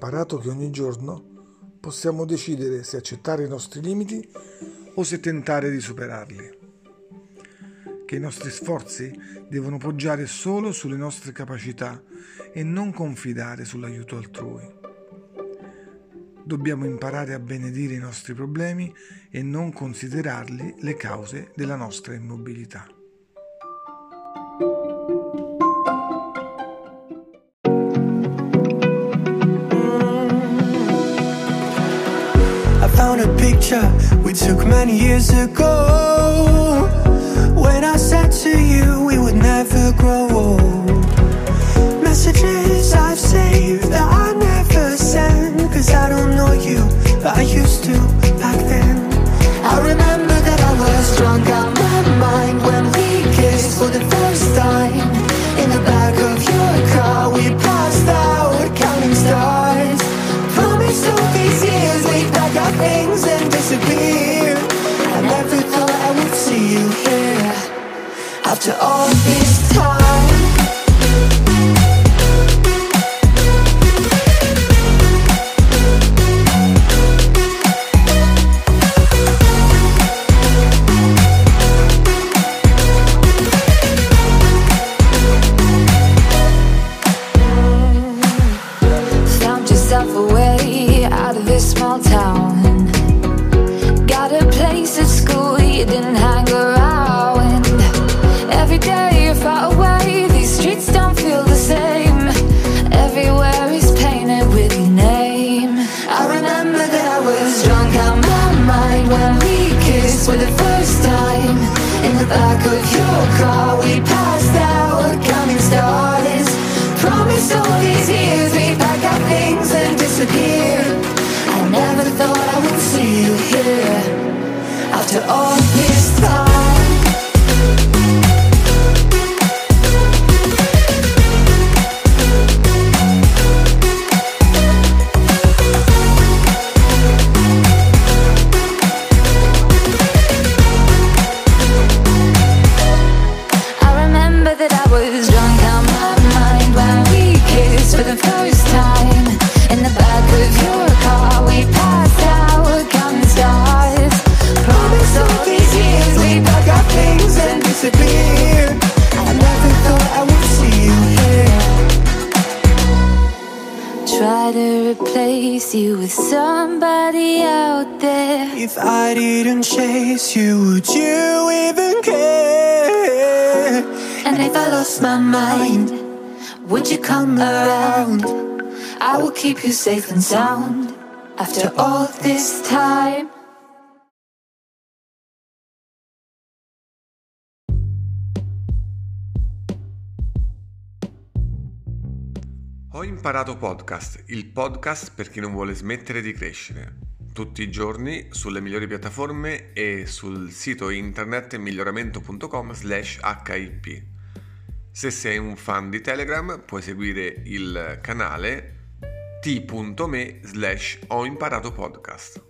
imparato che ogni giorno possiamo decidere se accettare i nostri limiti o se tentare di superarli, che i nostri sforzi devono poggiare solo sulle nostre capacità e non confidare sull'aiuto altrui. Dobbiamo imparare a benedire i nostri problemi e non considerarli le cause della nostra immobilità. I found a picture we took many years ago. When I said to you we would never grow old. Messages I've saved that I never send, 'cause I don't know you, but I used to back then. I remember that I was drunk out my mind when we kissed for the first time. In the back of your car we passed out counting stars. Promised all these years we'd pack our things and disappear. I never thought I would see you here after all this time. Found yourself a way out of this small town. Got a place at school you didn't hang around. Every day you're far away, these streets don't feel the same. Everywhere is painted with your name. I remember that I was drunk out my mind when we kissed for the first time. In the back of your car we passed out counting stars. Promised all these years we'd pack our things and disappear. I never thought I would see you here after all this time. Try to replace you with somebody out there. If I didn't chase you, would you even care? And if I lost my mind, would you come around? I will keep you safe and sound after all this time. Ho imparato podcast, il podcast per chi non vuole smettere di crescere. Tutti i giorni sulle migliori piattaforme e sul sito internet miglioramento.com/hip. Se sei un fan di Telegram puoi seguire il canale t.me/hoimparato podcast.